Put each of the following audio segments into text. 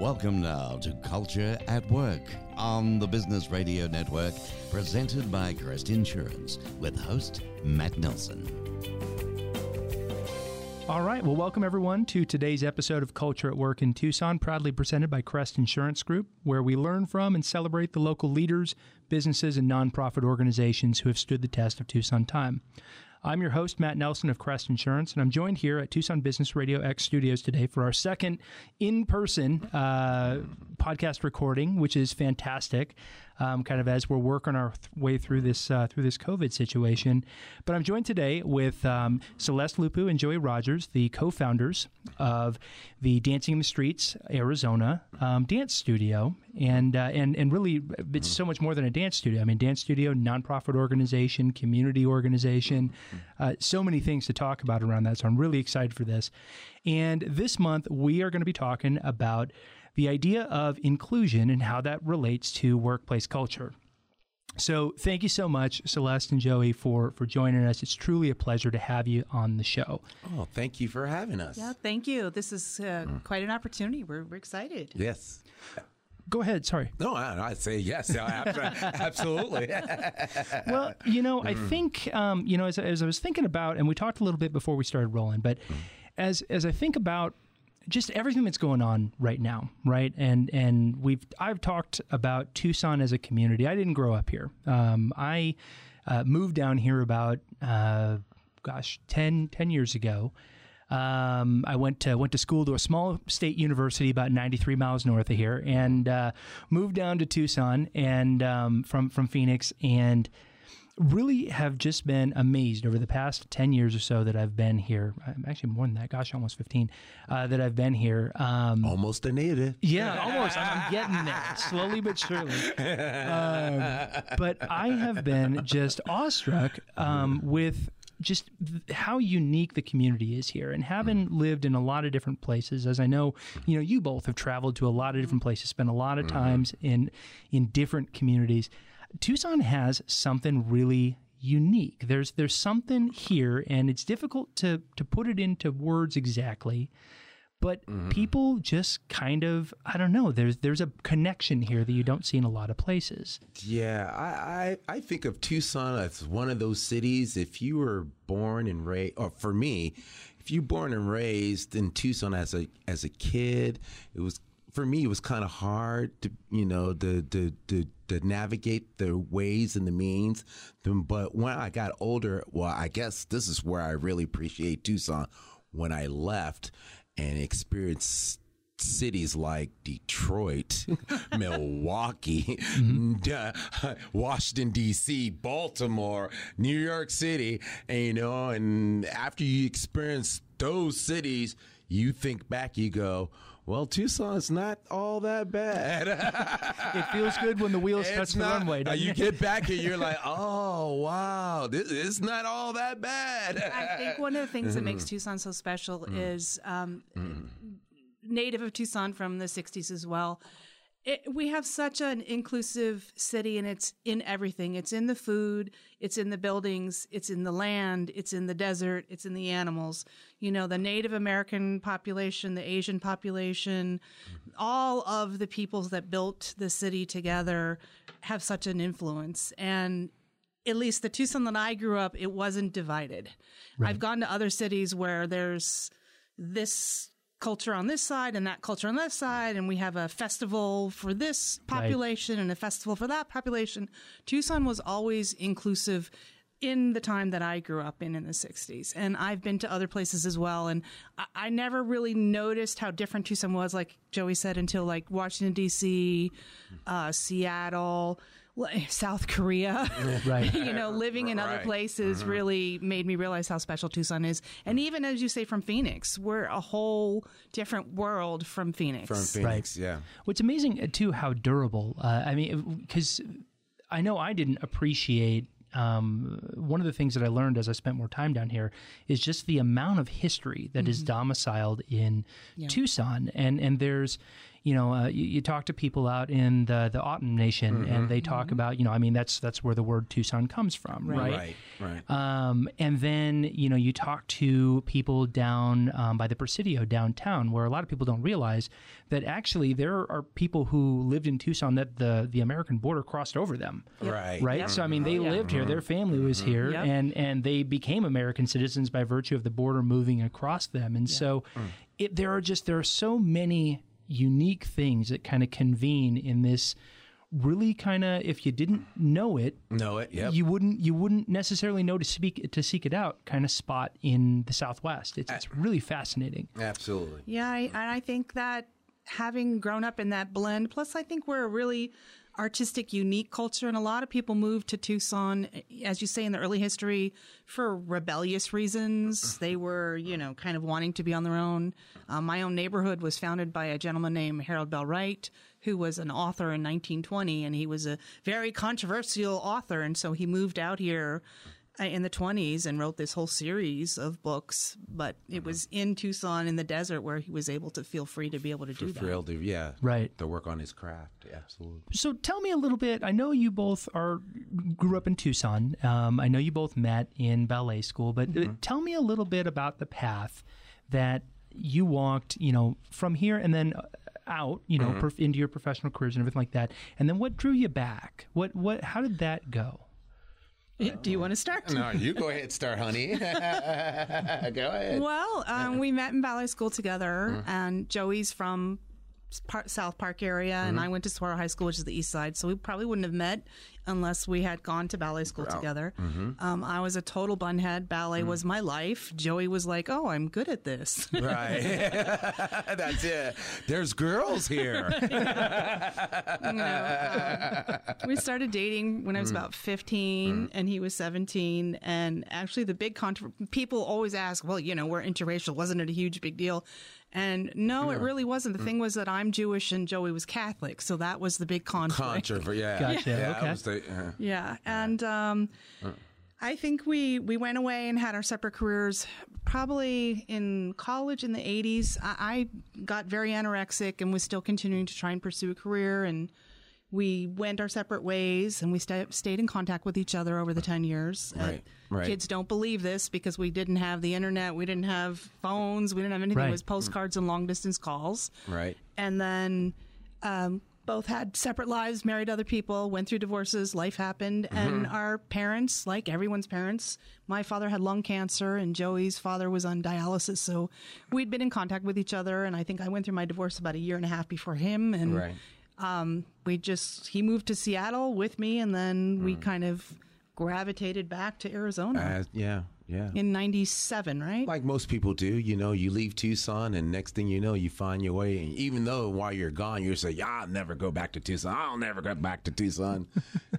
Welcome now to Culture at Work on the Business Radio Network, presented by Crest Insurance, with host Matt Nelson. All right, well, welcome everyone to today's episode of Culture at Work in Tucson, proudly presented by Crest Insurance Group, where we learn from and celebrate the local leaders, businesses, and nonprofit organizations who have stood the test of Tucson time. I'm your host, Matt Nelson of Crest Insurance, and I'm joined here at Tucson Business Radio X Studios today for our second in-person podcast recording, which is fantastic, kind of as we're working our way through this COVID situation. But I'm joined today with Celeste Lupu and Joey Rogers, the co-founders of the Dancing in the Streets Arizona dance studio. And really, it's so much more than a dance studio. I mean, dance studio, nonprofit organization, community organization, so many things to talk about around that. So I'm really excited for this. And this month, we are going to be talking about the idea of inclusion and how that relates to workplace culture. So thank you so much, Celeste and Joey, for joining us. It's truly a pleasure to have you on the show. Oh, thank you for having us. Yeah, thank you. This is quite an opportunity. We're excited. Yes. Go ahead. Sorry. No, I'd say yes. Absolutely. Well, you know, I think, you know, as I was thinking about, and we talked a little bit before we started rolling, but as I think about just everything that's going on right now, right? And I've talked about Tucson as a community. I didn't grow up here. I moved down here about, 10 years ago. I went to school to a small state university about 93 miles north of here, and moved down to Tucson and from Phoenix, and really have just been amazed over the past 10 years or so that I've been here. Actually, more than that. Gosh, almost 15 that I've been here. Almost a native. Yeah, almost. I'm getting there, slowly but surely. But I have been just awestruck with just how unique the community is here, and having lived in a lot of different places, as I know, you know, you both have traveled to a lot of different places, spent a lot of times in different communities. Tucson has something really unique. There's something here, and it's difficult to put it into words exactly, but people just kind of, I don't know, there's a connection here that you don't see in a lot of places. Yeah, I think of Tucson as one of those cities, if you were born and raised, or for me, if you were born and raised in Tucson as a kid, it was, for me, it was kind of hard to, you know, to navigate the ways and the means. But when I got older, well, I guess this is where I really appreciate Tucson, when I left and experienced cities like Detroit, Milwaukee, Washington, D.C., Baltimore, New York City, and, you know, and after you experience those cities, you think back, you go, well, Tucson's not all that bad. It feels good when the wheels touch the runway. You get back and you're like, oh, wow, it's not all that bad. I think one of the things that makes Tucson so special is native of Tucson from the 60s as well. We have such an inclusive city, and it's in everything. It's in the food, it's in the buildings, it's in the land, it's in the desert, it's in the animals. You know, the Native American population, the Asian population, all of the peoples that built the city together have such an influence. And at least the Tucson that I grew up, it wasn't divided. Right. I've gone to other cities where there's this culture on this side and that culture on that side, and we have a festival for this population and a festival for that population. Tucson was always inclusive in the time that I grew up in the 60s. And I've been to other places as well. And I never really noticed how different Tucson was, like Joey said, until like Washington, D.C., Seattle, South Korea, you know, living in other places really made me realize how special Tucson is. And even as you say, from Phoenix, we're a whole different world from Phoenix. From Phoenix, yeah. What's amazing, too, how durable. I mean, because I know I didn't appreciate one of the things that I learned as I spent more time down here is just the amount of history that is domiciled in Tucson. And there's, you know, you talk to people out in the O'odham Nation, mm-hmm. and they talk mm-hmm. about, you know, I mean, that's where the word Tucson comes from, right? Right, right. And then, you know, you talk to people down by the Presidio downtown, where a lot of people don't realize that actually there are people who lived in Tucson that the American border crossed over them. Yep. Right. Right? Yep. So, I mean, they lived mm-hmm. here, their family was mm-hmm. here, yep. and they became American citizens by virtue of the border moving across them. And yep. so there are so many unique things that kind of convene in this really kind of, if you didn't know it, yep. you wouldn't necessarily know to seek it out kind of spot in the Southwest. It's really fascinating. Absolutely. Yeah. And I think that having grown up in that blend, plus I think we're a really artistic, unique culture, and a lot of people moved to Tucson, as you say, in the early history for rebellious reasons. They were, you know, kind of wanting to be on their own. My own neighborhood was founded by a gentleman named Harold Bell Wright, who was an author in 1920, and he was a very controversial author, and so he moved out here in the 20s and wrote this whole series of books, but it was in Tucson in the desert where he was able to feel free to be able to do that. Yeah, right. To work on his craft, absolutely. So tell me a little bit. I know you both grew up in Tucson. I know you both met in ballet school, but mm-hmm. Tell me a little bit about the path that you walked, you know, from here and then out, you know, mm-hmm. into your professional careers and everything like that. And then what drew you back? What? How did that go? Do you want to start? No, you go ahead, start, honey. Go ahead. Well, we met in ballet school together, mm-hmm. and Joey's from South Park area, mm-hmm. and I went to Swaro High School, which is the east side, so we probably wouldn't have met unless we had gone to ballet school together. Mm-hmm. I was a total bunhead. Ballet mm-hmm. was my life. Joey was like, oh, I'm good at this. Right. That's it. There's girls here. We started dating when I was mm-hmm. about 15, mm-hmm. and he was 17, and actually the big people always ask, well, you know, we're interracial. Wasn't it a huge big deal? And no, it really wasn't. The thing was that I'm Jewish and Joey was Catholic, so that was the big controversy. Yeah, gotcha. Yeah, okay. And I think we went away and had our separate careers. Probably in college in the 80s, I got very anorexic and was still continuing to try and pursue a career. And we went our separate ways, and we stayed in contact with each other over the 10 years. Right, right. Kids don't believe this because we didn't have the internet. We didn't have phones. We didn't have anything. Right. It was postcards and long-distance calls. Right. And then both had separate lives, married other people, went through divorces, life happened. Mm-hmm. And our parents, like everyone's parents, my father had lung cancer, and Joey's father was on dialysis. So we'd been in contact with each other, and I think I went through my divorce about a year and a half before him. And right. He moved to Seattle with me, and then we kind of gravitated back to Arizona. Yeah. In 97, right? Like most people do, you know, you leave Tucson, and next thing you know, you find your way. And even though while you're gone, you say, I'll never go back to Tucson. I'll never go back to Tucson.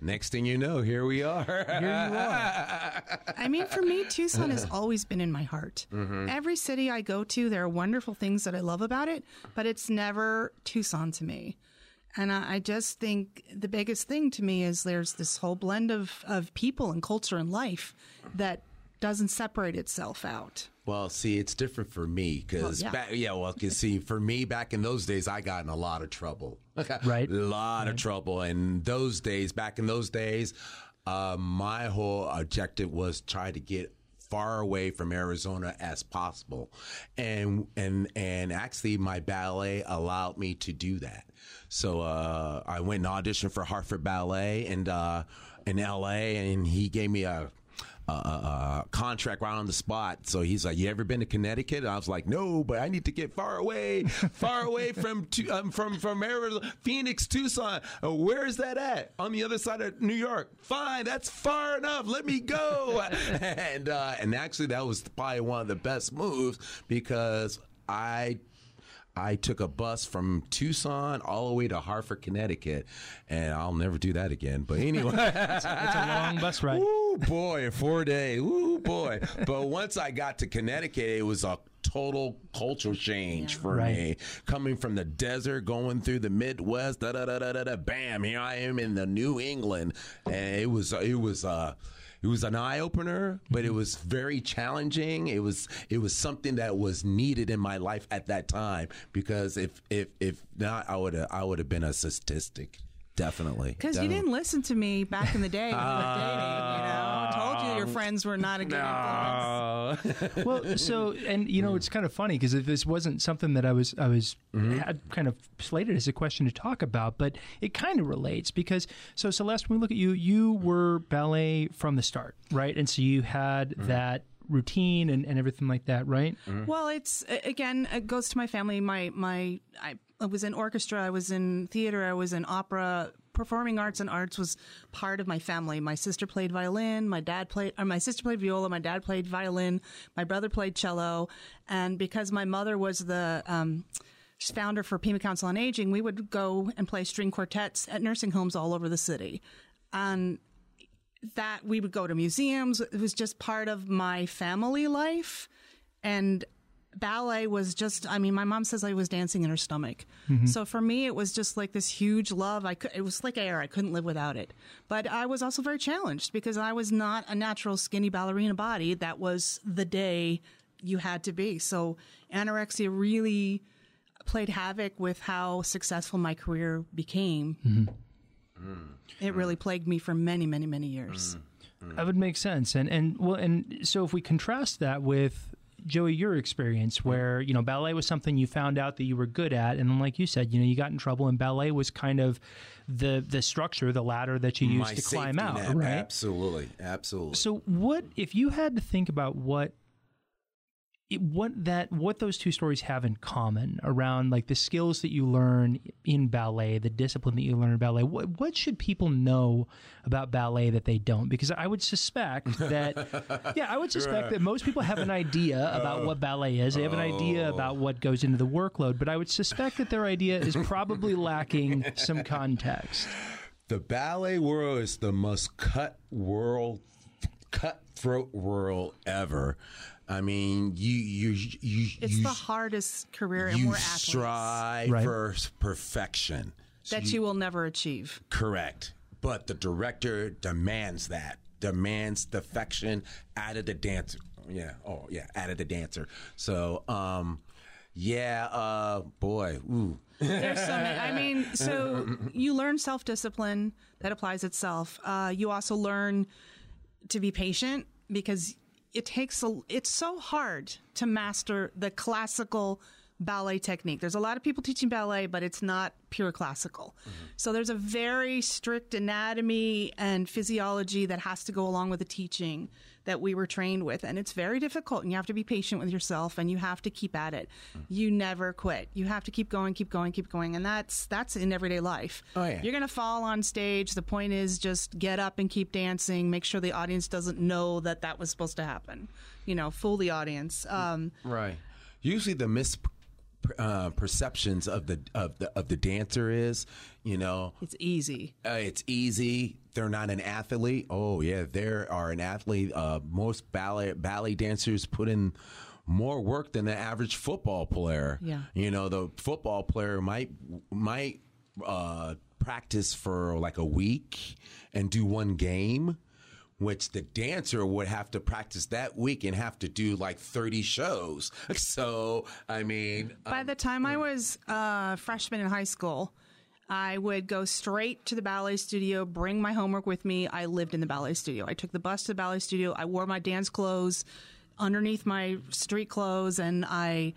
Next thing you know, here we are. I mean, for me, Tucson has always been in my heart. Mm-hmm. Every city I go to, there are wonderful things that I love about it, but it's never Tucson to me. And I just think the biggest thing to me is there's this whole blend of people and culture and life that doesn't separate itself out. Well, see, it's different for me because, for me back in those days, I got in a lot of trouble. Right. A lot of trouble. And back in those days, my whole objective was try to get far away from Arizona as possible. And actually, my ballet allowed me to do that. So I went and auditioned for Hartford Ballet in L.A., and he gave me a contract right on the spot. So he's like, you ever been to Connecticut? And I was like, no, but I need to get far away from Arizona, Phoenix, Tucson. Where is that at? On the other side of New York. Fine, that's far enough. Let me go. And actually, that was probably one of the best moves because I took a bus from Tucson all the way to Hartford, Connecticut, and I'll never do that again. But anyway. It's a long bus ride. Ooh, boy, 4 days. Ooh, boy. But once I got to Connecticut, it was a total cultural change for me. Coming from the desert, going through the Midwest, bam, here I am in the New England. And it was It was an eye-opener, but it was very challenging. It was something that was needed in my life at that time, because if not, I would have been a statistic. Definitely. Because you didn't listen to me back in the day when you were dating, you know. I told you your friends were not a good influence. Well, so, and you know, it's kind of funny, because this wasn't something that I was had kind of slated as a question to talk about, but it kind of relates, because, so Celeste, when we look at you, you were ballet from the start, right? And so you had that routine and everything like that, right? Well, it's, again, it goes to my family. I was in orchestra, I was in theater, I was in opera. Performing arts and arts was part of my family. My sister played violin, my sister played viola, my dad played violin, my brother played cello. And because my mother was the founder for Pima Council on Aging, we would go and play string quartets at nursing homes all over the city. And that we would go to museums. It was just part of my family life. And ballet was just, I mean, my mom says I was dancing in her stomach. So for me, it was just like this huge love. It was like air. I couldn't live without it. But I was also very challenged, because I was not a natural skinny ballerina body. That was the day you had to be. So anorexia really played havoc with how successful my career became. It really plagued me for many, many, many years. That would make sense. And so if we contrast that with, Joey, your experience where, you know, ballet was something you found out that you were good at. And like you said, you know, you got in trouble, and ballet was kind of the structure, the ladder that you used to climb out, right? Absolutely. Absolutely. So what, if you had to think about what those two stories have in common around like the skills that you learn in ballet, the discipline that you learn in ballet, what should people know about ballet that they don't? Because I would suspect that, that most people have an idea about what ballet is. They have an idea about what goes into the workload, but I would suspect that their idea is probably lacking some context. The ballet world is the most cutthroat world ever. I mean, it's the hardest career, and we're athletes. You strive for perfection. That you will never achieve. Correct. But the director demands perfection out of the dancer. Out of the dancer. So, there's so many. I mean, so you learn self-discipline that applies itself. You also learn to be patient, because it's so hard to master the classical ballet technique. There's a lot of people teaching ballet, but it's not pure classical. So there's a very strict anatomy and physiology that has to go along with the teaching that we were trained with. And it's very difficult, and you have to be patient with yourself, and you have to keep at it. You never quit. You have to keep going, keep going, keep going. And that's in everyday life. Oh, yeah. You're going to fall on stage. The point is just get up and keep dancing. Make sure the audience doesn't know that was supposed to happen. You know, fool the audience. Right. Usually the perceptions of the dancer is, you know, it's easy. They're not an athlete. Oh yeah, they are an athlete. Most ballet dancers put in more work than the average football player. Yeah, you know, the football player might practice for like a week and do one game, which the dancer would have to practice that week and have to do like 30 shows. So, I mean... By the time I was a freshman in high school, I would go straight to the ballet studio, bring my homework with me. I lived in the ballet studio. I took the bus to the ballet studio. I wore my dance clothes underneath my street clothes, and I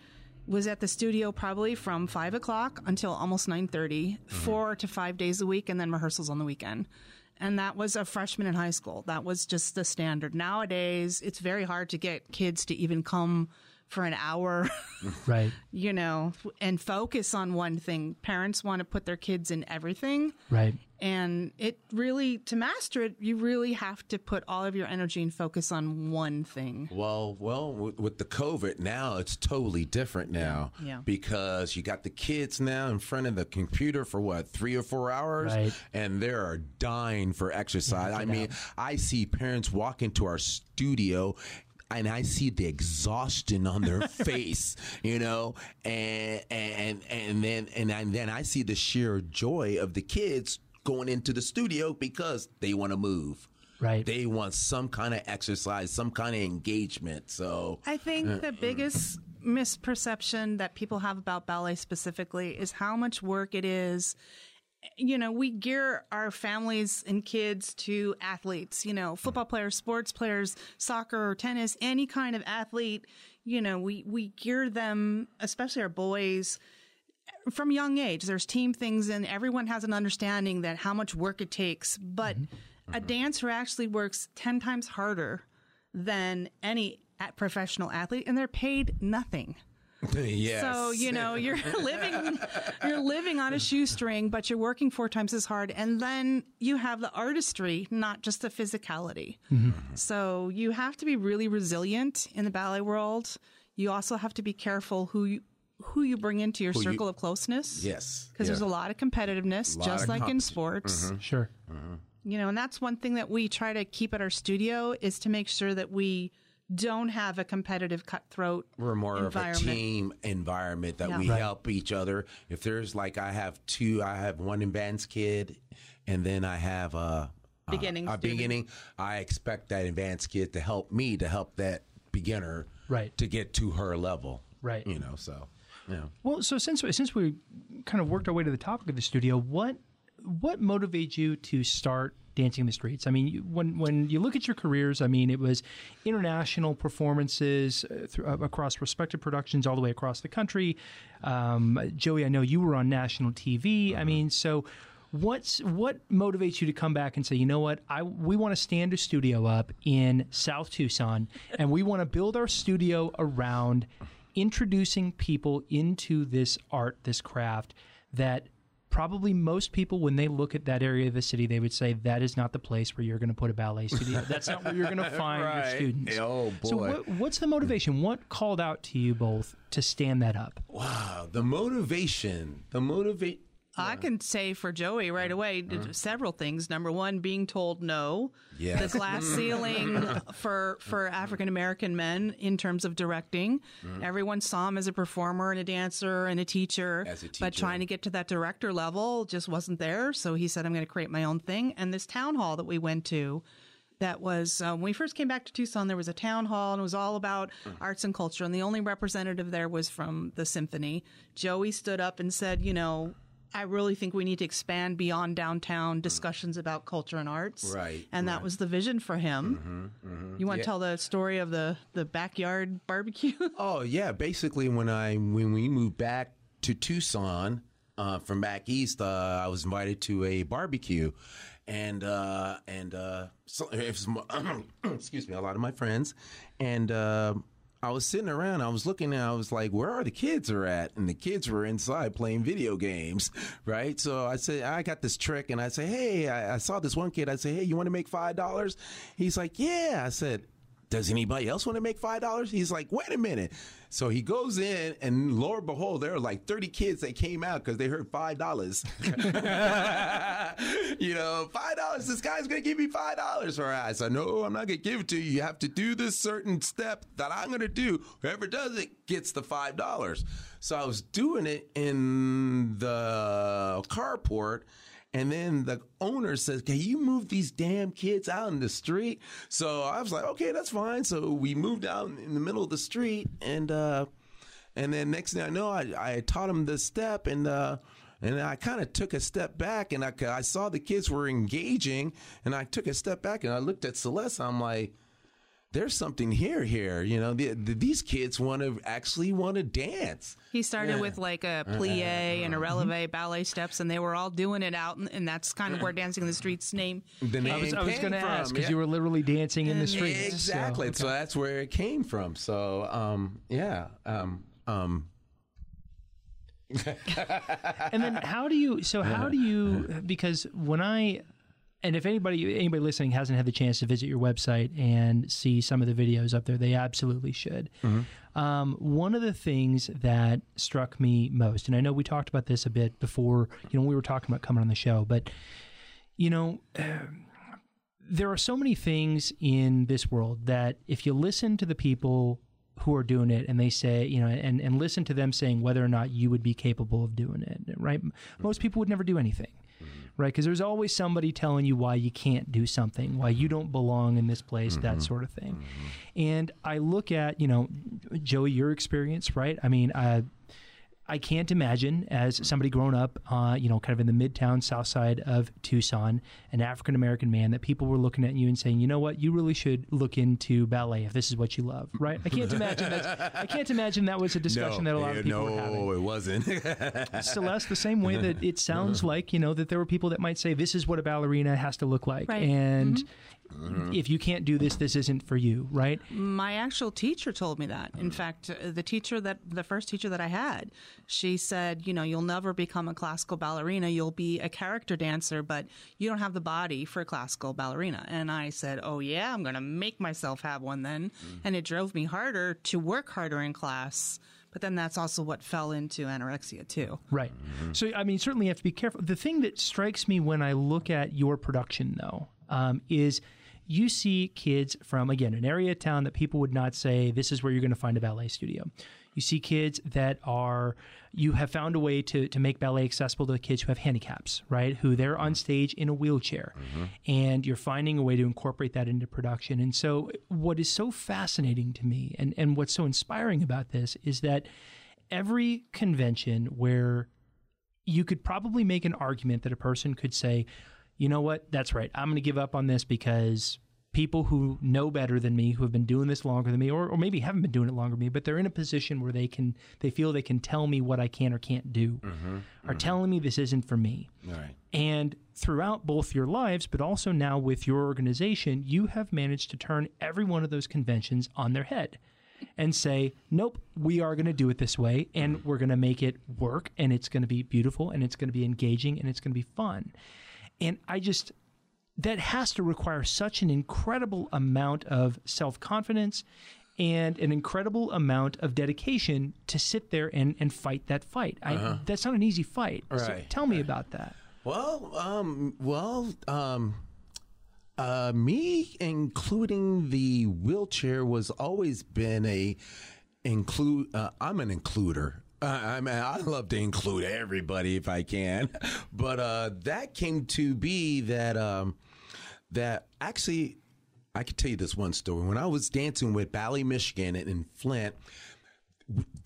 was at the studio probably from 5 o'clock until almost 9:30, 4 to 5 days a week, and then rehearsals on the weekend. And that was a freshman in high school. That was just the standard. Nowadays, it's very hard to get kids to even come for an hour, right? You know, and focus on one thing. Parents want to put their kids in everything. Right. And it really, to master it, you really have to put all of your energy and focus on one thing. Well, with the COVID now, it's totally different now. Yeah. Because you got the kids now in front of the computer for 3 or 4 hours, right. And they're dying for exercise. Yeah, I mean, I see parents walk into our studio, and I see the exhaustion on their face, you know, and then I see the sheer joy of the kids going into the studio because they want to move. Right. They want some kind of exercise, some kind of engagement. So I think the biggest misperception that people have about ballet specifically is how much work it is. You know, we gear our families and kids to athletes, you know, football players, sports players, soccer or tennis, any kind of athlete. You know, we gear them, especially our boys, from young age. There's team things and everyone has an understanding that how much work it takes. But a dancer actually works 10 times harder than any professional athlete, and they're paid nothing. Yes. So, you know, you're living on a shoestring, but you're working 4 times as hard. And then you have the artistry, not just the physicality. Mm-hmm. So you have to be really resilient in the ballet world. You also have to be careful who you bring into your circle of closeness. Yes. Because there's a lot of competitiveness, just like in sports. Mm-hmm. Sure. Mm-hmm. You know, and that's one thing that we try to keep at our studio is to make sure that we don't have a competitive cutthroat environment. We're more of a team environment that we help each other. If there's like I have one advanced kid and then I have a beginning. I expect that advanced kid to help me to help that beginner to get to her level. Right. You know, so yeah. Well, so since we kind of worked our way to the topic of the studio, what motivates you to start Dancing in the Streets? I mean, when you look at your careers, I mean, it was international performances across respected productions all the way across the country. Joey, I know you were on national TV. Mm-hmm. I mean, so what motivates you to come back and say, you know what, we want to stand a studio up in South Tucson, and we want to build our studio around introducing people into this art, this craft that probably most people, when they look at that area of the city, they would say, that is not the place where you're going to put a ballet studio. That's not where you're going to find your students. Oh, boy. So what's the motivation? What called out to you both to stand that up? Wow. The motivation. I can say for Joey right away, several things. Number one, being told no. Yes. The glass ceiling for African-American men in terms of directing. Mm. Everyone saw him as a performer and a dancer and a teacher. But trying to get to that director level just wasn't there. So he said, I'm going to create my own thing. And this town hall that we went to, that was when we first came back to Tucson, there was a town hall and it was all about arts and culture. And the only representative there was from the symphony. Joey stood up and said, you know, I really think we need to expand beyond downtown discussions about culture and arts. Right. And that was the vision for him. Mm-hmm, mm-hmm. You want to tell the story of the backyard barbecue? Oh, yeah. Basically, when we moved back to Tucson from back east, I was invited to a barbecue. And so it was, excuse me, a lot of my friends. And I was sitting around, I was looking, and I was like, where are the kids are at? And the kids were inside playing video games, right? So I said, I got this trick, and I said, hey, I saw this one kid. I said, hey, you want to make $5? He's like, yeah. I said, does anybody else want to make $5? He's like, wait a minute. So he goes in, and lo and behold, there were like 30 kids that came out because they heard $5. You know, $5. This guy's going to give me $5 for us. I said, no, I'm not going to give it to you. You have to do this certain step that I'm going to do. Whoever does it gets the $5. So I was doing it in the carport. And then the owner says, can you move these damn kids out in the street? So I was like, okay, that's fine. So we moved out in the middle of the street. And then next thing I know, I taught them this step. And I kind of took a step back. And I saw the kids were engaging. And I took a step back. And I looked at Celeste. I'm like, there's something here. You know, these kids want to dance. He started with like a plie and a relevé ballet steps, and they were all doing it out, and that's kind of where Dancing in the Streets name I was going to ask because you were literally dancing in the streets. Exactly. So that's where it came from. So and then how do you because when I. And if anybody listening hasn't had the chance to visit your website and see some of the videos up there, they absolutely should. Mm-hmm. One of the things that struck me most, and I know we talked about this a bit before, you know, we were talking about coming on the show, but, you know, there are so many things in this world that if you listen to the people who are doing it and they say, you know, and listen to them saying whether or not you would be capable of doing it, right? Most people would never do anything. mm-hmm. right? Because there's always somebody telling you why you can't do something, why you don't belong in this place, mm-hmm. that sort of thing. Mm-hmm. And I look at, you know, Joey, your experience, right? I mean, I can't imagine as somebody grown up, you know, kind of in the midtown south side of Tucson, an African-American man, that people were looking at you and saying, you know what, you really should look into ballet if this is what you love, right? I can't imagine that. I can't imagine that was a discussion that a lot of people were having. No, it wasn't. Celeste, the same way that it sounds like, you know, that there were people that might say, this is what a ballerina has to look like. Right. And if you can't do this, this isn't for you, right? My actual teacher told me that. In fact, the first teacher that I had, she said, you know, you'll never become a classical ballerina. You'll be a character dancer, but you don't have the body for a classical ballerina. And I said, oh, yeah, I'm going to make myself have one then. Mm-hmm. And it drove me harder to work harder in class. But then that's also what fell into anorexia, too. Right. Mm-hmm. So, I mean, certainly you have to be careful. The thing that strikes me when I look at your production, though, is you see kids from, again, an area of town that people would not say, this is where you're going to find a ballet studio. You see kids that are, you have found a way to make ballet accessible to kids who have handicaps, right? Who they're on stage in a wheelchair. Mm-hmm. And you're finding a way to incorporate that into production. And so what is so fascinating to me and what's so inspiring about this is that every convention where you could probably make an argument that a person could say, you know what, that's right, I'm going to give up on this because people who know better than me, who have been doing this longer than me, or maybe haven't been doing it longer than me, but they're in a position where they feel they can tell me what I can or can't do, mm-hmm, are mm-hmm. telling me this isn't for me. All right. And throughout both your lives, but also now with your organization, you have managed to turn every one of those conventions on their head and say, nope, we are going to do it this way, and we're going to make it work, and it's going to be beautiful, and it's going to be engaging, and it's going to be fun. And I just... that has to require such an incredible amount of self-confidence and an incredible amount of dedication to sit there and fight that fight. Uh-huh. That's not an easy fight. Right. So tell me about that. Well, me including the wheelchair was always been I'm an includer. I mean, I love to include everybody if I can, but that came to be that that actually, I could tell you this one story. When I was dancing with Ballet Michigan in Flint,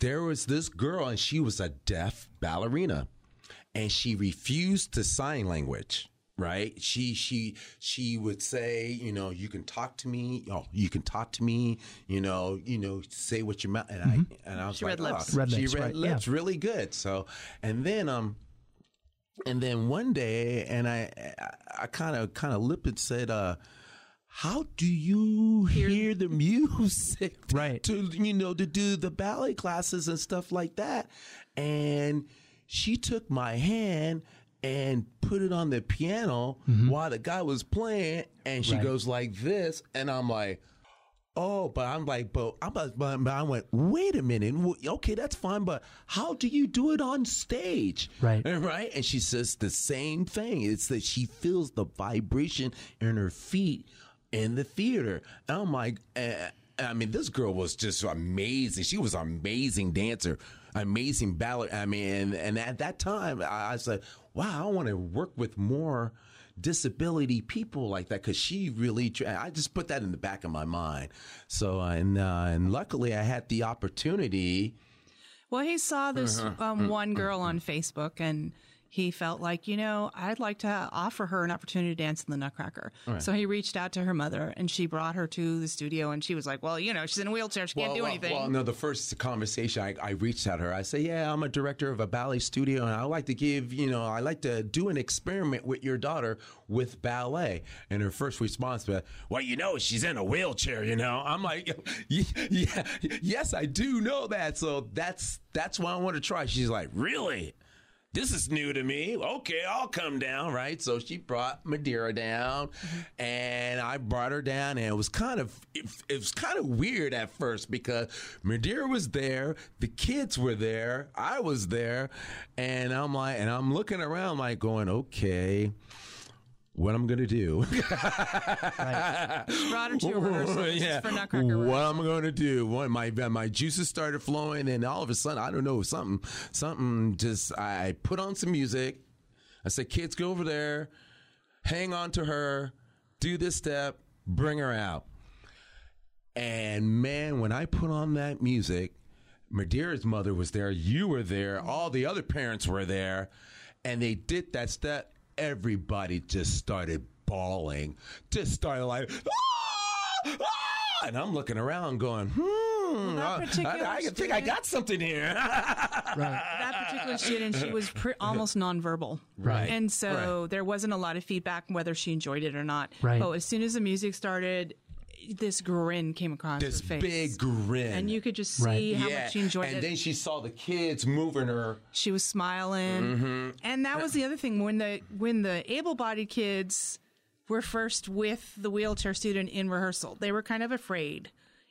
there was this girl, and she was a deaf ballerina, and she refused to sign language. Right? She would say, you know, you can talk to me. Oh, you can talk to me. You know, say what your mouth. And mm-hmm. I was like, she read lips, right. Really good. So, and then one day, and I kind of lip and said, how do you hear the music? Right. To do the ballet classes and stuff like that. And she took my hand and put it on the piano mm-hmm. while the guy was playing, and she right. goes like this, and I'm like, oh, but I went, wait a minute, okay, that's fine, but how do you do it on stage? Right. Right? And she says the same thing. It's that she feels the vibration in her feet in the theater. And I'm like, I mean, this girl was just amazing. She was an amazing dancer, amazing ballet. I mean, and at that time, I said, wow, I want to work with more disability people like that, because she really, I just put that in the back of my mind. So, and luckily I had the opportunity. Well, he saw this one girl on Facebook, and he felt like, you know, I'd like to offer her an opportunity to dance in the Nutcracker. Right. So he reached out to her mother, and she brought her to the studio, and she was like, well, you know, she's in a wheelchair. She can't do anything. Well, no, the first conversation, I reached out to her. I said, yeah, I'm a director of a ballet studio, and I like to do an experiment with your daughter with ballet. And her first response was, well, you know, she's in a wheelchair, you know. I'm like, yeah, yes, I do know that. So that's why I want to try. She's like, really? This is new to me. Okay, I'll come down, right? So she brought Madeira down, and I brought her down, and it was kind of weird at first, because Madeira was there, the kids were there, I was there, and I'm looking around like going, okay, what I'm going to do. Right. Brought her to a rehearsal for Nutcracker. What I'm going to do. My juices started flowing, and all of a sudden, I don't know, something just, I put on some music. I said, kids, go over there, hang on to her, do this step, bring her out. And man, when I put on that music, Madeira's mother was there, you were there, all the other parents were there, and they did that step. Everybody just started bawling, just started like, ah! Ah! And I'm looking around going, I think I got something here. Right. That particular student, she was almost nonverbal. Right. And so there wasn't a lot of feedback whether she enjoyed it or not. Right. But as soon as the music started, this grin came across her face. This big grin. And you could just see how much she enjoyed it. And then she saw the kids moving her. She was smiling. Mm-hmm. And that was the other thing. When the able-bodied kids were first with the wheelchair student in rehearsal, they were kind of afraid.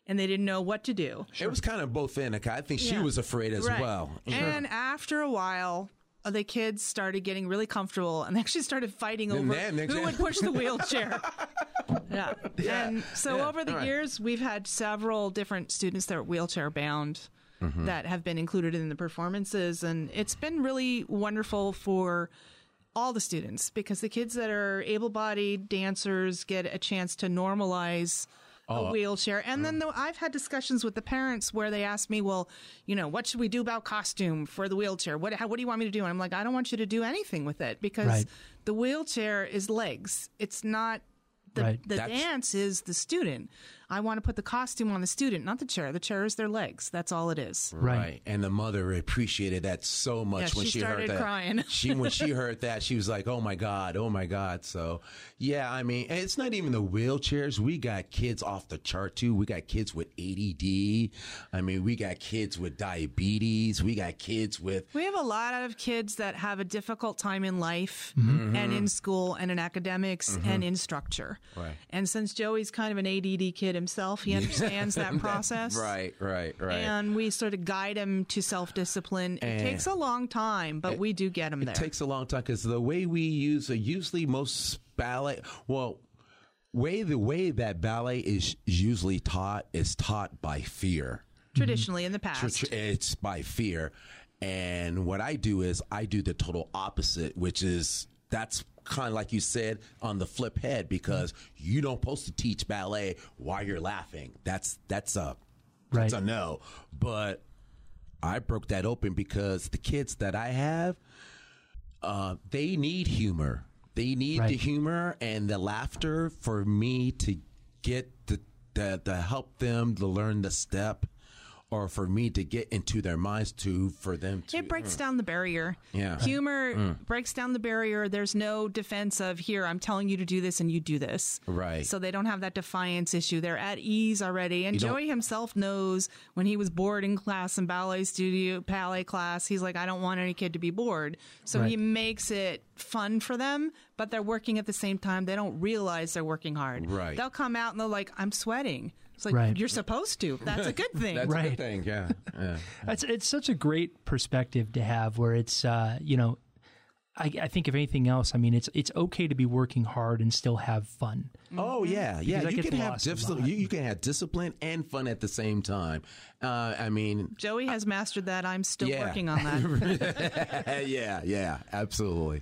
And they didn't know what to do. It was kind of both in. I think she was afraid as well. And after a while, the kids started getting really comfortable and actually started fighting over who would push the wheelchair. And so over the years, we've had several different students that are wheelchair bound that have been included in the performances. And it's been really wonderful for all the students because the kids that are able-bodied dancers get a chance to normalize a wheelchair. And then I've had discussions with the parents where they ask me, well, what should we do about costume for the wheelchair? What do you want me to do? And I'm like, I don't want you to do anything with it because the wheelchair is legs. It's not the dance is the student. I want to put the costume on the student, not the chair. The chair is their legs. That's all it is. Right. And the mother appreciated that so much when she heard that. She started crying. When she heard that, she was like, oh, my God. So, it's not even the wheelchairs. We got kids off the chart, too. We got kids with ADD. We got kids with diabetes. We got kids with... We have a lot of kids that have a difficult time in life and in school and in academics and in structure. Right. And since Joey's kind of an ADD kid himself, he understands that process. Right. And we sort of guide him to self-discipline. It takes a long time, but we do get him there. It takes a long time because the way we use usually most ballet, the way that ballet is usually taught is taught by fear. Traditionally in the past. It's by fear. And what I do is I do the total opposite, which is that's kind of like you said, on the flip head, because you don't supposed to teach ballet while you're laughing. That's a no. But I broke that open because the kids that I have, they need humor. They need the humor and the laughter for me to get the help them to learn the step. Or for me to get into their minds it breaks down the barrier. Yeah. Humor breaks down the barrier. There's no defense of here, I'm telling you to do this and you do this. Right. So they don't have that defiance issue. They're at ease already. And Joey himself knows when he was bored in class, in ballet class, he's like, I don't want any kid to be bored. So he makes it fun for them, but they're working at the same time. They don't realize they're working hard. Right. They'll come out and they're like, I'm sweating. It's like, you're supposed to. That's a good thing. That's a good thing, yeah. It's such a great perspective to have where it's, I think if anything else, it's okay to be working hard and still have fun. Oh, yeah. You can have discipline and fun at the same time. Joey has mastered that. I'm still working on that. yeah. Absolutely.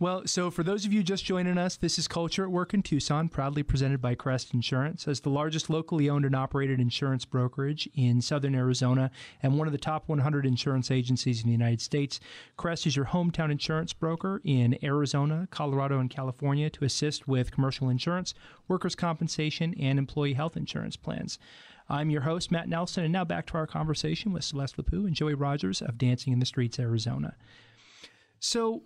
Well, so for those of you just joining us, this is Culture at Work in Tucson, proudly presented by Crest Insurance as the largest locally owned and operated insurance brokerage in southern Arizona and one of the top 100 insurance agencies in the United States. Crest is your hometown insurance broker in Arizona, Colorado, and California to assist with commercial insurance, workers' compensation, and employee health insurance plans. I'm your host, Matt Nelson, and now back to our conversation with Celeste Lupu and Joey Rogers of Dancing in the Streets, Arizona. So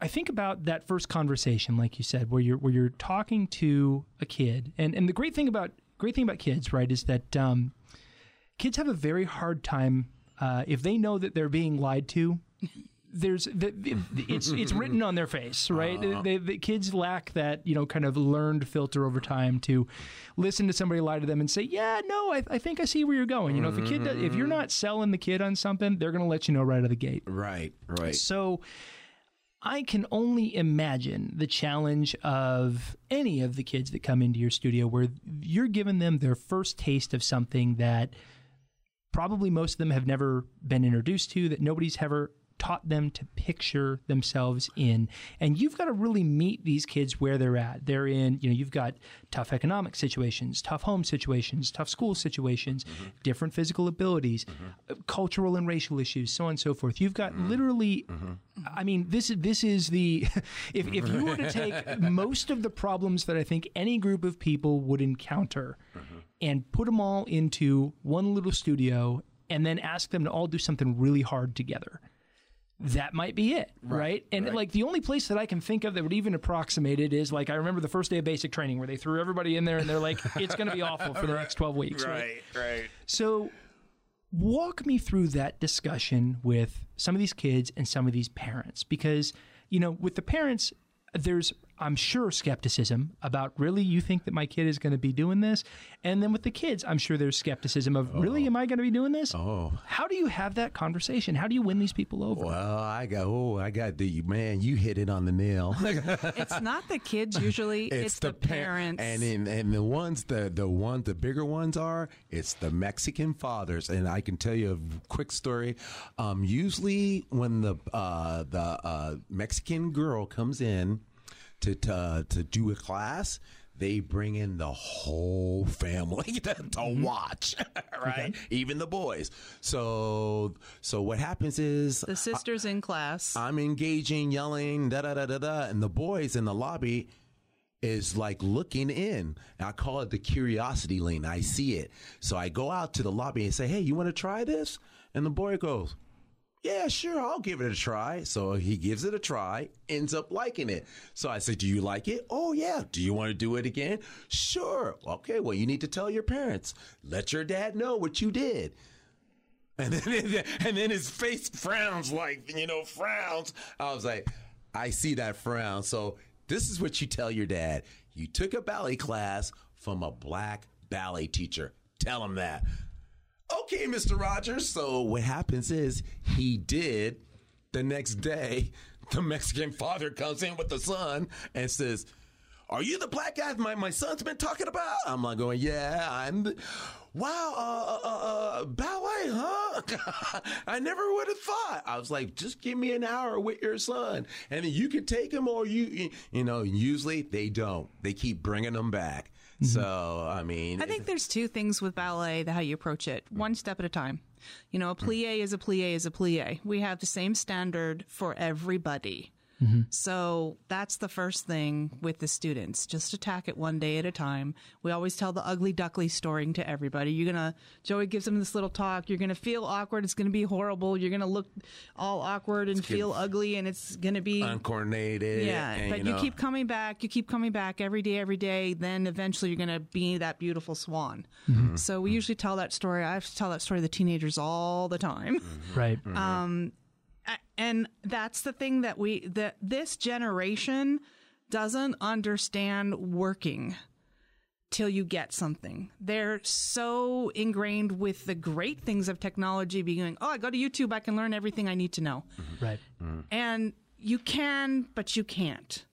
I think about that first conversation, like you said, where you're talking to a kid, and the great thing about kids, right, is that kids have a very hard time if they know that they're being lied to. It's written on their face, right? The kids lack that, kind of learned filter over time to listen to somebody lie to them and say, yeah, no, I think I see where you're going. If you're not selling the kid on something, they're going to let you know right out of the gate. Right. So I can only imagine the challenge of any of the kids that come into your studio where you're giving them their first taste of something that probably most of them have never been introduced to, that nobody's ever taught them to picture themselves in. And you've got to really meet these kids where they're at. They're in, you know, you've got tough economic situations, tough home situations, tough school situations, mm-hmm. different physical abilities, mm-hmm. cultural and racial issues, so on and so forth. You've got mm-hmm. literally, mm-hmm. I mean, this is the, if you were to take most of the problems that I think any group of people would encounter mm-hmm. and put them all into one little studio and then ask them to all do something really hard together, that might be it, right? And right. like the only place that I can think of that would even approximate it is, like, I remember the first day of basic training where they threw everybody in there and they're like, it's going to be awful for the next 12 weeks. Right. So walk me through that discussion with some of these kids and some of these parents, because, you know, with the parents, there's, I'm sure, skepticism about, really, you think that my kid is going to be doing this? And then with the kids, I'm sure there's skepticism of, really, am I going to be doing this? Oh, how do you have that conversation? How do you win these people over? Well, I got you hit it on the nail. It's not the kids usually, it's the parents. And the bigger ones are, it's the Mexican fathers. And I can tell you a quick story. Usually when the Mexican girl comes in to do a class, they bring in the whole family to watch, right? Okay. Even the boys. So what happens is the sisters in class. I'm engaging, yelling, da da da da da, and the boys in the lobby is like looking in. I call it the curiosity lane. I see it, so I go out to the lobby and say, "Hey, you want to try this?" And the boy goes, "Yeah, sure, I'll give it a try." So he gives it a try, ends up liking it. So I said, "Do you like it?" "Oh, yeah." "Do you want to do it again?" "Sure." "Okay, well, you need to tell your parents. Let your dad know what you did." And then his face frowns, like, you know, frowns. I was like, I see that frown. So this is what you tell your dad. You took a ballet class from a black ballet teacher. Tell him that. "Okay, Mr. Rogers." So what happens is he did. The next day, the Mexican father comes in with the son and says, "Are you the black guy my son's been talking about?" I'm like going, "Yeah, I'm wow, ballet, huh?" I never would have thought. I was like, "Just give me an hour with your son, and then you can take him, or you know." Usually they don't. They keep bringing them back. Mm-hmm. So, I mean, I think there's two things with ballet, how you approach it. One step at a time. You know, a plie is a plie is a plie. We have the same standard for everybody. Mm-hmm. So that's the first thing with the students. Just attack it one day at a time. We always tell the ugly duckling story to everybody. Joey gives them this little talk. You're going to feel awkward. It's going to be horrible. You're going to look all awkward and feel ugly, and it's going to be uncoordinated. Yeah, and, but you keep coming back. You keep coming back every day. Then eventually you're going to be that beautiful swan. Mm-hmm. So we usually tell that story. I have to tell that story to the teenagers all the time. Mm-hmm. Right. Mm-hmm. And that's the thing that this generation doesn't understand working till you get something. They're so ingrained with the great things of technology being going, "Oh, I go to YouTube, I can learn everything I need to know." Right. Mm. And you can, but you can't.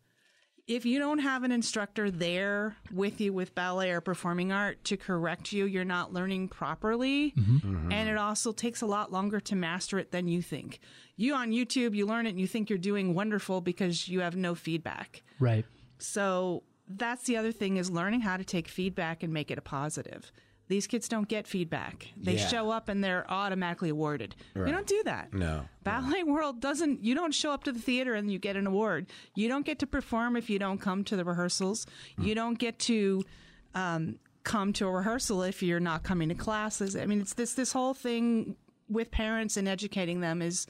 If you don't have an instructor there with you with ballet or performing art to correct you, you're not learning properly. Mm-hmm. Mm-hmm. And it also takes a lot longer to master it than you think. You on YouTube, you learn it and you think you're doing wonderful because you have no feedback. Right. So that's the other thing, is learning how to take feedback and make it a positive. These kids don't get feedback. They show up and they're automatically awarded. Right. You don't do that. No. Ballet world doesn't. You don't show up to the theater and you get an award. You don't get to perform if you don't come to the rehearsals. Mm. You don't get to come to a rehearsal if you're not coming to classes. I mean, it's this whole thing with parents and educating them is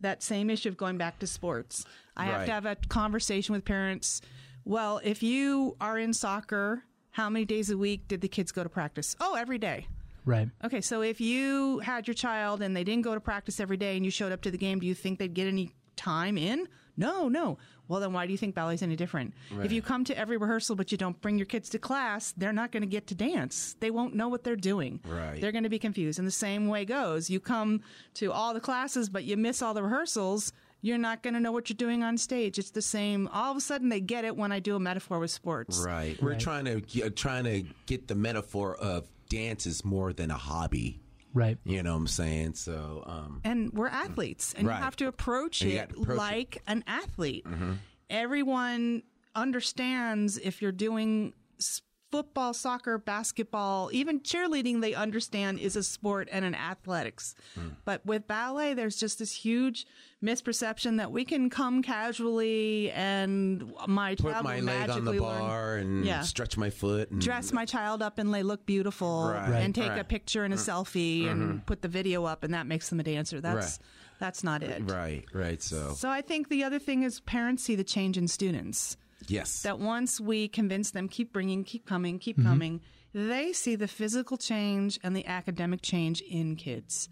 that same issue of going back to sports. I have to have a conversation with parents. Well, if you are in soccer, how many days a week did the kids go to practice? "Oh, every day." Right. Okay, so if you had your child and they didn't go to practice every day and you showed up to the game, do you think they'd get any time in? No. Well, then why do you think ballet's any different? Right. If you come to every rehearsal but you don't bring your kids to class, they're not going to get to dance. They won't know what they're doing. Right. They're going to be confused. And the same way goes. You come to all the classes but you miss all the rehearsals, you're not going to know what you're doing on stage. It's the same. All of a sudden, they get it when I do a metaphor with sports. Right. We're trying to get the metaphor of dance is more than a hobby. Right. You know what I'm saying? So, and we're athletes, and right. you have to approach it like an athlete. Mm-hmm. Everyone understands if you're doing football, soccer, basketball, even cheerleading, they understand is a sport and an athletics. Mm. But with ballet, there's just this huge misperception that we can come casually and my child will magically learn. Put my leg on the bar and stretch my foot. And dress my child up and they look beautiful and take a picture and a selfie and put the video up and that makes them a dancer. That's not it. Right. So I think the other thing is parents see the change in students. Yes. That once we convince them, keep bringing, keep coming, they see the physical change and the academic change in kids.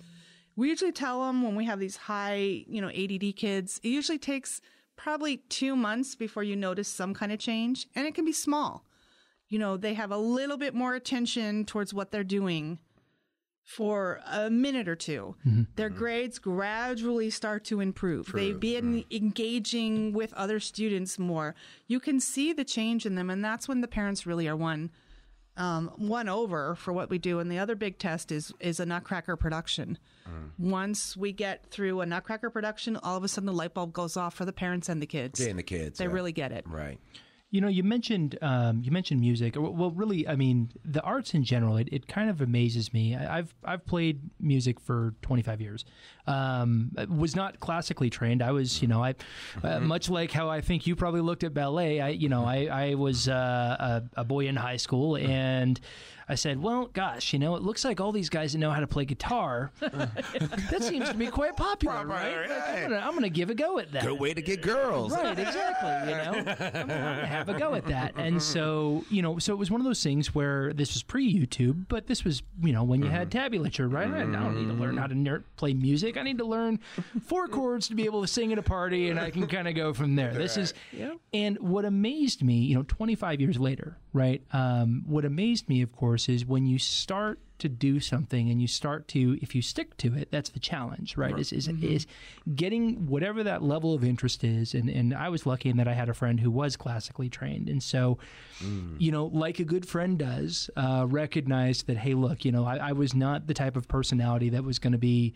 We usually tell them when we have these high, ADD kids, it usually takes probably 2 months before you notice some kind of change. And it can be small. They have a little bit more attention towards what they're doing for a minute or two. Mm-hmm. Their grades gradually start to improve. They've been engaging with other students more. You can see the change in them, and that's when the parents really are won over for what we do. And the other big test is a Nutcracker production. Once we get through a Nutcracker production, all of a sudden the light bulb goes off for the parents and the kids. They really get it. Right. You mentioned music. Well, really, I mean, the arts in general. It kind of amazes me. I've played music for 25 years. Was not classically trained. I was, much like how I think you probably looked at ballet. I was a boy in high school, and I said, well, gosh, it looks like all these guys that know how to play guitar. That seems to be quite popular, right? Like, I'm going to give a go at that. Good way to get girls. Right, exactly. I'm going to have a go at that. And so, so it was one of those things where this was pre-YouTube, but this was, when you had tablature, right? I don't need to learn how to play music. I need to learn 4 chords to be able to sing at a party, and I can kind of go from there. And what amazed me, 25 years later, right? What amazed me, of course, is when you start to do something and you start to, if you stick to it, that's the challenge, right? Is getting whatever that level of interest is. And I was lucky in that I had a friend who was classically trained. And so, like a good friend does, recognized that, hey, look, I was not the type of personality that was going to be,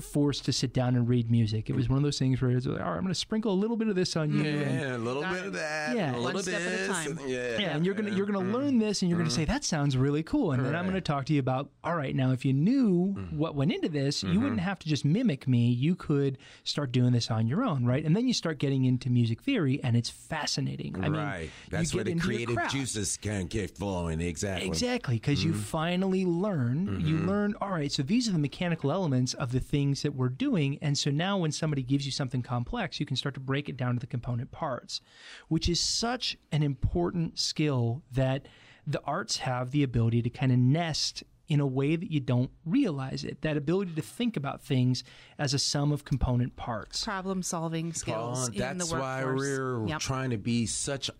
forced to sit down and read music. It was one of those things where it was like, all right, I'm going to sprinkle a little bit of this on you. Yeah, a little bit of that. Yeah, a little bit at a time. Yeah, and you're going to learn this, and you're going to say, that sounds really cool. And then I'm going to talk to you about, all right, now if you knew what went into this, you wouldn't have to just mimic me. You could start doing this on your own, right? And then you start getting into music theory, and it's fascinating. I mean, that's where the creative juices can get flowing. Exactly, because you finally learn. You learn, all right, so these are the mechanical elements of the things that we're doing. And so now when somebody gives you something complex, you can start to break it down to the component parts, which is such an important skill that the arts have the ability to kind of nest in a way that you don't realize it. That ability to think about things as a sum of component parts. Problem-solving skills in the workforce. That's why we're trying to be such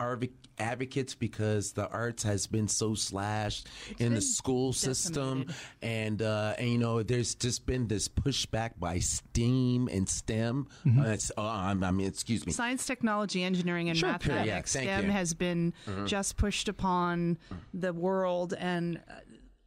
advocates, because the arts has been so slashed in the school system. And there's just been this pushback by STEAM and STEM. Science, technology, engineering, and mathematics. STEM has been just pushed upon the world, and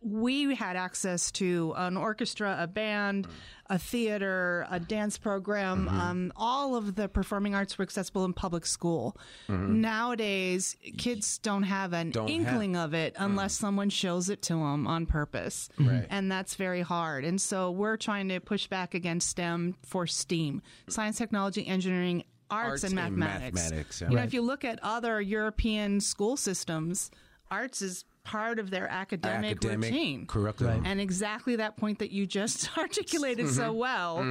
we had access to an orchestra, a band, a theater, a dance program. All of the performing arts were accessible in public school. Nowadays, kids don't have an inkling of it unless someone shows it to them on purpose. Right. And that's very hard. And so we're trying to push back against STEM for STEAM, science, technology, engineering, arts and mathematics. If you look at other European school systems, arts is part of their academic routine. Curriculum. And exactly that point that you just articulated so well.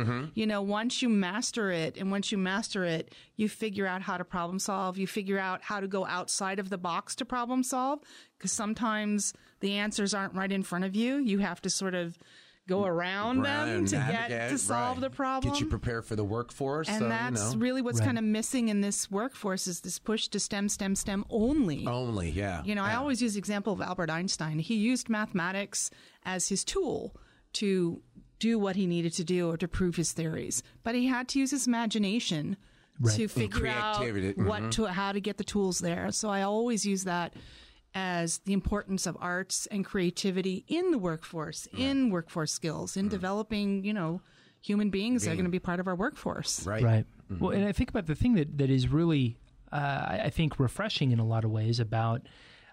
Once you master it, you figure out how to problem solve. You figure out how to go outside of the box to problem solve, because sometimes the answers aren't right in front of you. You have to sort of go around them to get to solve the problem. Get you prepared for the workforce. And that's really what's kind of missing in this workforce is this push to STEM only. I always use the example of Albert Einstein. He used mathematics as his tool to do what he needed to do or to prove his theories. But he had to use his imagination to figure out how to get the tools there. So I always use that as the importance of arts and creativity in the workforce, in workforce skills, in developing, you know, human beings that are going to be part of our workforce. Right. Mm-hmm. Well, and I think about the thing that is really, I think, refreshing in a lot of ways about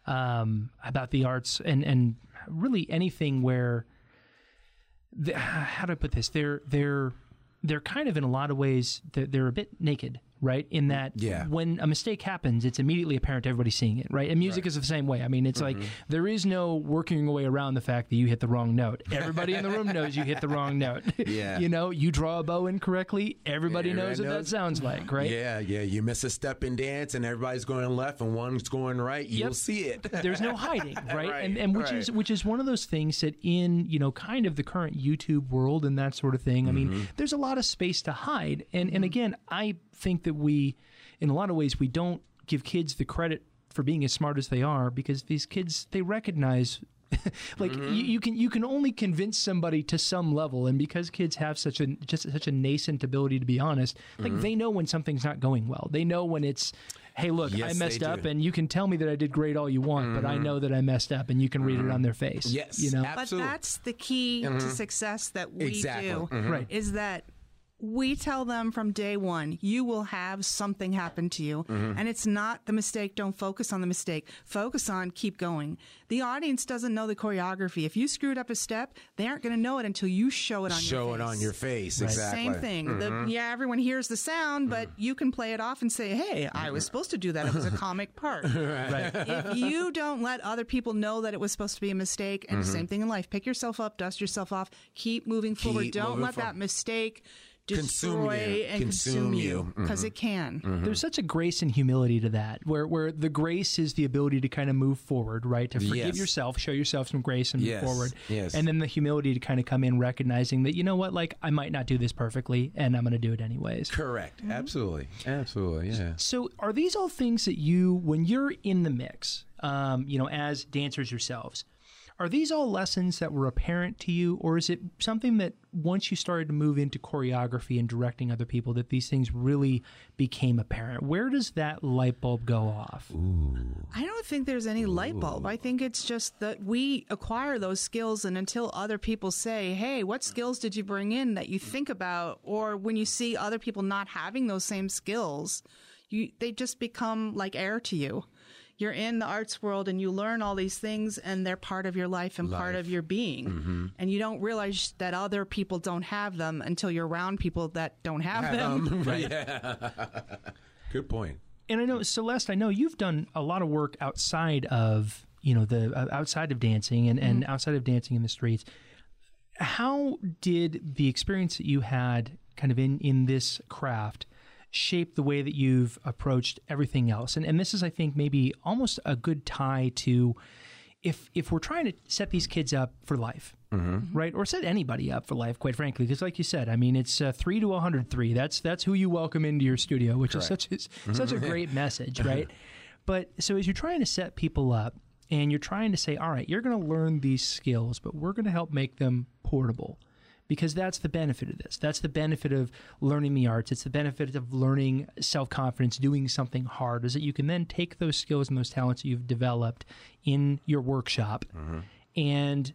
the arts and really anything where, how do I put this? They're kind of, in a lot of ways, they're a bit naked. Right. In that when a mistake happens, it's immediately apparent to everybody seeing it. Right. And music is the same way. I mean, it's like there is no working your way around the fact that you hit the wrong note. Everybody in the room knows you hit the wrong note. Yeah. You know, you draw a bow incorrectly. Everybody knows what that sounds like. Right. Yeah. You miss a step in dance and everybody's going left and one's going right. You'll see it. There's no hiding. Right. And which is one of those things that in, you know, kind of the current YouTube world and that sort of thing. I mean, there's a lot of space to hide. And again, I think that we, in a lot of ways, we don't give kids the credit for being as smart as they are, because these kids, they recognize, like you can only convince somebody to some level, and because kids have such a nascent ability to be honest, like they know when something's not going well. They know when it's, hey, look, I messed up, and you can tell me that I did great all you want, but I know that I messed up, and you can read it on their face. Yes, you know, absolutely. But that's the key to success that we do. Right, is that. We tell them from day one, you will have something happen to you. And it's not the mistake. Don't focus on the mistake. Focus on keep going. The audience doesn't know the choreography. If you screwed up a step, they aren't going to know it until you show it on your face. Show it on your face. Right. Exactly. Same thing. Yeah, everyone hears the sound, but you can play it off and say, hey, I was supposed to do that. It was a comic part. Right. If you don't let other people know that it was supposed to be a mistake, and the same thing in life, pick yourself up, dust yourself off, keep moving forward. Don't let that mistake consume you, because it can. There's such a grace and humility to that, where the grace is the ability to kind of move forward, right? To forgive yourself, show yourself some grace, and move forward. Yes. And then the humility to kind of come in recognizing that, you know what, like, I might not do this perfectly, and I'm going to do it anyways. Correct. Absolutely. Yeah. So are these all things that you, when you're in the mix, you know, as dancers yourselves, are these all lessons that were apparent to you, or is it something that once you started to move into choreography and directing other people, that these things really became apparent? Where does that light bulb go off? Ooh. I don't think there's any light bulb. I think it's just that we acquire those skills, and until other people say, hey, what skills did you bring in that you think about, or when you see other people not having those same skills, they just become like air to you. You're in the arts world and you learn all these things, and they're part of your life and part of your being. And you don't realize that other people don't have them until you're around people that don't have them. Good point. And I know, Celeste, you've done a lot of work outside of, you know, outside of dancing and outside of Dancing in the Streets. How did the experience that you had kind of in this craft shape the way that you've approached everything else? And this is, I think, maybe almost a good tie to if we're trying to set these kids up for life, right? Or set anybody up for life, quite frankly, because like you said, I mean, it's 3 to 103. That's who you welcome into your studio, which is such a great message, right? But so as you're trying to set people up and you're trying to say, all right, you're going to learn these skills, but we're going to help make them portable. Because that's the benefit of this. That's the benefit of learning the arts. It's the benefit of learning self-confidence, doing something hard, is that you can then take those skills and those talents that you've developed in your workshop and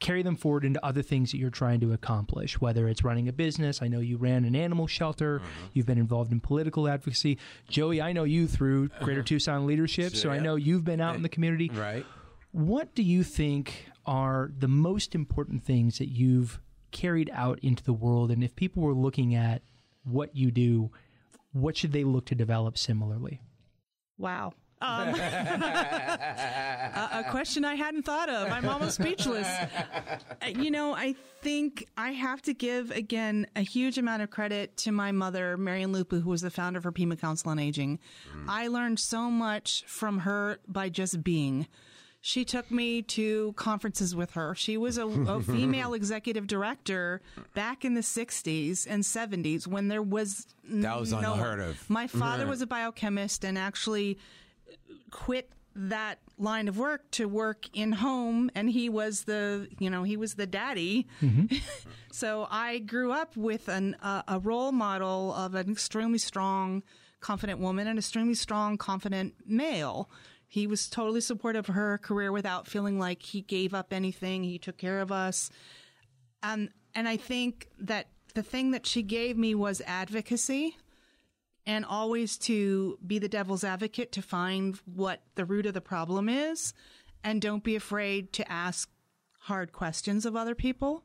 carry them forward into other things that you're trying to accomplish, whether it's running a business. I know you ran an animal shelter. You've been involved in political advocacy. Joey, I know you through Greater Tucson Leadership, so I know you've been out in the community. Right. What do you think are the most important things that you've carried out into the world, and if people were looking at what you do, what should they look to develop similarly? Wow. A question I hadn't thought of. I'm almost speechless. You know, I think I have to give, again, a huge amount of credit to my mother, Marion Lupu, who was the founder for Pima Council on Aging. I learned so much from her by just being. She took me to conferences with her. She was a female executive director back in the 60s and 70s when there was that was unheard of. My father was a biochemist and actually quit that line of work to work in home, and he was the daddy. So I grew up with a role model of an extremely strong, confident woman and an extremely strong, confident male He was totally supportive of her career without feeling like he gave up anything. He took care of us. And I think that the thing that she gave me was advocacy, and always to be the devil's advocate, to find what the root of the problem is, and don't be afraid to ask hard questions of other people,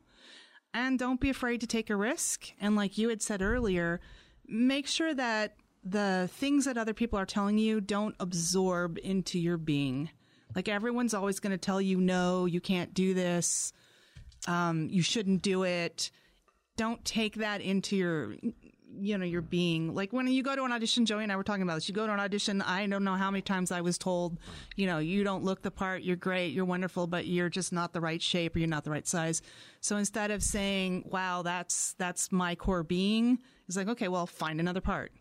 and don't be afraid to take a risk. And like you had said earlier, make sure that the things that other people are telling you don't absorb into your being. Like, everyone's always going to tell you, no, you can't do this. You shouldn't do it. Don't take that into your, you know, your being. Like, when you go to an audition, Joey and I were talking about this. You go to an audition, I don't know how many times I was told, you know, you don't look the part. You're great. You're wonderful, but you're just not the right shape, or you're not the right size. So instead of saying, wow, that's my core being, it's like, okay, well, find another part.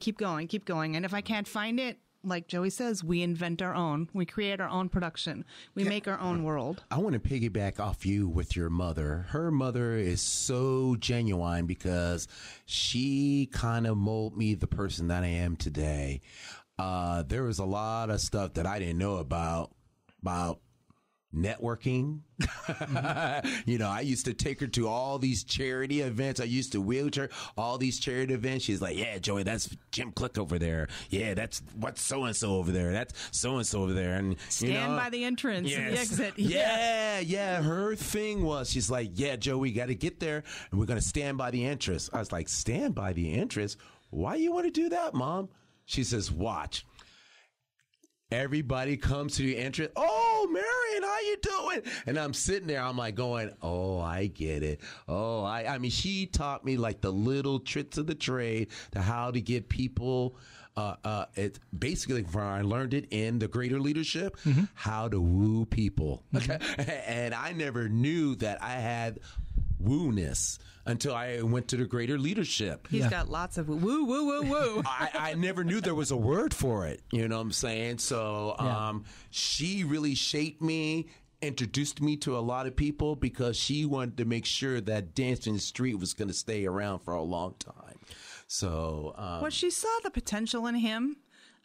Keep going. And if I can't find it, like Joey says, we invent our own. We create our own production. We make our own world. I want to piggyback off you with your mother. Her mother is so genuine because she kind of molded me the person that I am today. There was a lot of stuff that I didn't know about networking. Mm-hmm. You know, I used to take her to all these charity events. I used to wheelchair all these charity events. She's like, yeah, Joey, that's Jim Click over there. Yeah, that's what's so-and-so over there. That's so-and-so over there. And stand by the entrance, yes, and the exit. Yeah. Yeah. Her thing was, she's like, yeah, Joey, we got to get there and we're going to stand by the entrance. I was like, stand by the entrance? Why you want to do that, Mom? She says, watch. Everybody comes to the entrance. Oh, Marion, how you doing? And I'm sitting there. I'm like going, oh, I get it. Oh, I mean, she taught me like the little tricks of the trade, to how to get people. It's basically, I learned it in the Greater Leadership, mm-hmm. how to woo people. Mm-hmm. And I never knew that I had woo-ness until I went to the Greater Leadership. He's got lots of woo. I never knew there was a word for it. You know what I'm saying? So she really shaped me, introduced me to a lot of people, because she wanted to make sure that Dancing in the Street was going to stay around for a long time. So, well, she saw the potential in him.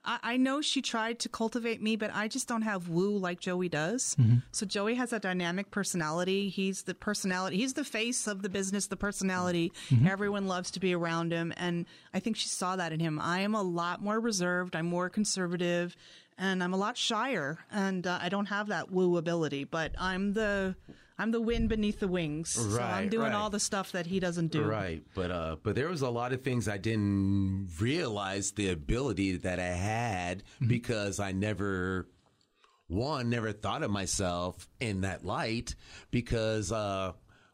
I know she tried to cultivate me, but I just don't have woo like Joey does. Mm-hmm. So Joey has a dynamic personality. He's the personality. He's the face of the business, the personality. Mm-hmm. Everyone loves to be around him. And I think she saw that in him. I am a lot more reserved. I'm more conservative, and I'm a lot shyer. And I don't have that woo ability, but I'm the wind beneath the wings. Right, so I'm doing all the stuff that he doesn't do. Right. But there was a lot of things I didn't realize the ability that I had, mm-hmm. because I never thought of myself in that light, because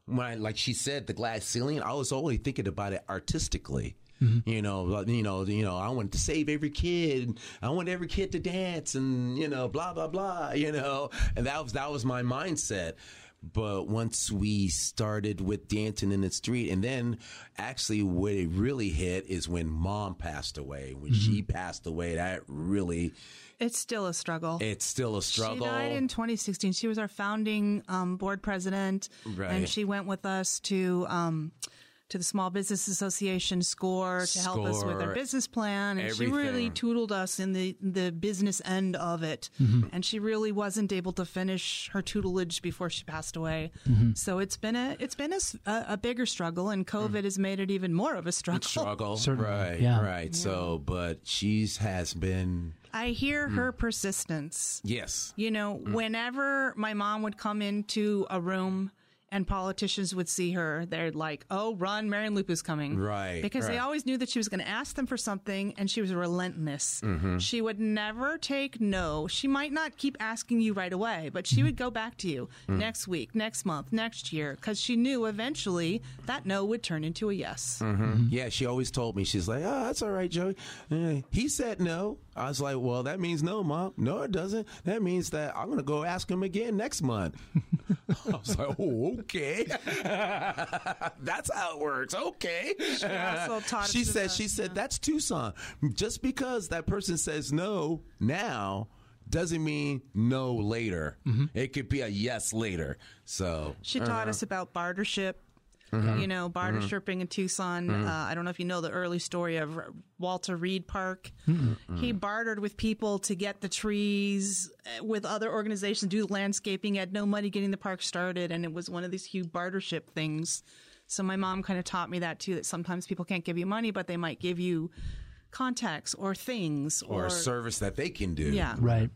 when like she said, the glass ceiling, I was only thinking about it artistically. Mm-hmm. You know, I wanted to save every kid. I want every kid to dance, and, you know, blah, blah, blah, you know, and that was my mindset. But once we started with Dancing in the Street, and then actually what it really hit is when Mom passed away. When mm-hmm. she passed away, that really... It's still a struggle. She died in 2016. She was our founding board president, right. And she went with us to the Small Business Association SCORE help us with our business plan. And everything. She really tuteled us in the business end of it. Mm-hmm. And she really wasn't able to finish her tutelage before she passed away. Mm-hmm. So it's been a bigger struggle, and COVID mm-hmm. has made it even more of a struggle. Certainly. Right, yeah. Right. Yeah. So, but she's has been... I hear her persistence. Yes. You know, whenever my mom would come into a room... and politicians would see her, they're like, oh, run, Marion Lupu's coming. Right. Because they always knew that she was going to ask them for something, and she was relentless. Mm-hmm. She would never take no. She might not keep asking you right away, but she would go back to you next week, next month, next year, because she knew eventually that no would turn into a yes. Mm-hmm. Mm-hmm. Yeah, she always told me, she's like, oh, that's all right, Joey. He said no. I was like, well, that means no, Mom. No, it doesn't. That means that I'm going to go ask him again next month. I was like, oh, okay. That's how it works. Okay. She said, that's Tucson. Just because that person says no now doesn't mean no later. Mm-hmm. It could be a yes later. So she taught us about bartership. you know, barter stripping in Tucson. I don't know if you know the early story of Walter Reed Park. He bartered with people to get the trees with other organizations to do the landscaping. He had no money getting the park started, and it was one of these huge bartership things. So my mom kind of taught me that too, that sometimes people can't give you money, but they might give you contacts or things or service that they can do. Yeah. Right.